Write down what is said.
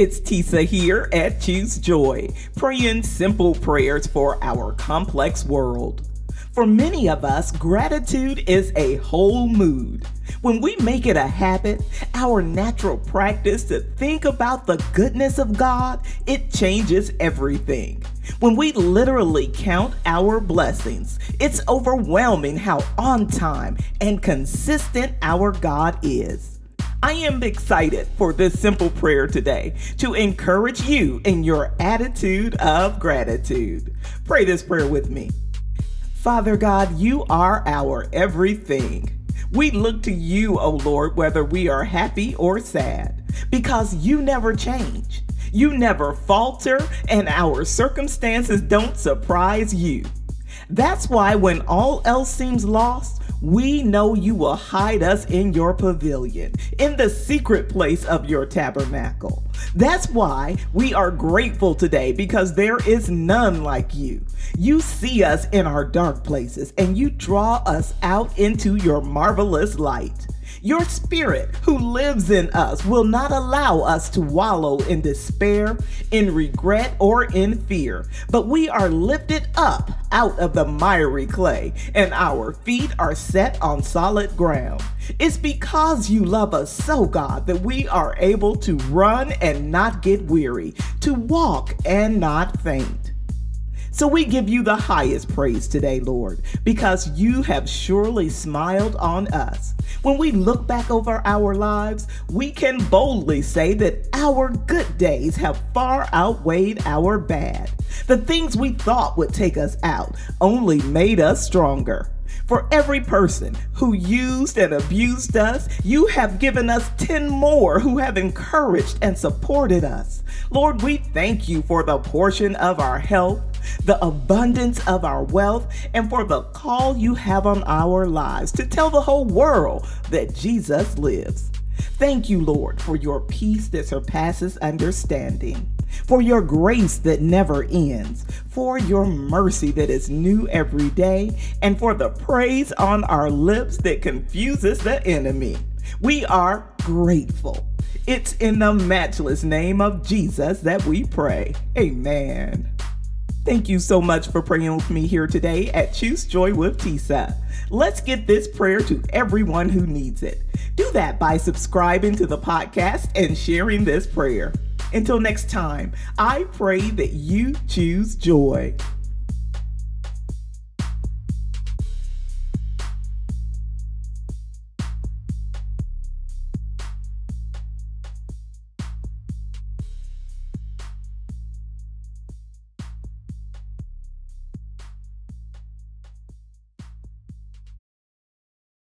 It's Tisa here at Choose Joy, praying simple prayers for our complex world. For many of us, gratitude is a whole mood. When we make it a habit, our natural practice to think about the goodness of God, it changes everything. When we literally count our blessings, it's overwhelming how on time and consistent our God is. I am excited for this simple prayer today to encourage you in your attitude of gratitude. Pray this prayer with me. Father God, you are our everything. We look to you, O Lord, whether we are happy or sad, because you never change. You never falter, and our circumstances don't surprise you. That's why when all else seems lost, we know you will hide us in your pavilion, in the secret place of your tabernacle. That's why we are grateful today, because there is none like you. You see us in our dark places, and you draw us out into your marvelous light. Your spirit who lives in us will not allow us to wallow in despair, in regret, or in fear, but we are lifted up out of the miry clay, and our feet are set on solid ground. It's because you love us so, God, that we are able to run and not get weary, to walk and not faint. So we give you the highest praise today, Lord, because you have surely smiled on us. When we look back over our lives, we can boldly say that our good days have far outweighed our bad. The things we thought would take us out only made us stronger. For every person who used and abused us, you have given us 10 more who have encouraged and supported us. Lord, we thank you for the portion of our health, the abundance of our wealth, and for the call you have on our lives to tell the whole world that Jesus lives. Thank you, Lord, for your peace that surpasses understanding, for your grace that never ends, for your mercy that is new every day, and for the praise on our lips that confuses the enemy. We are grateful. It's in the matchless name of Jesus that we pray. Amen. Thank you so much for praying with me here today at Choose Joy with Tisa. Let's get this prayer to everyone who needs it. Do that by subscribing to the podcast and sharing this prayer. Until next time, I pray that you choose joy.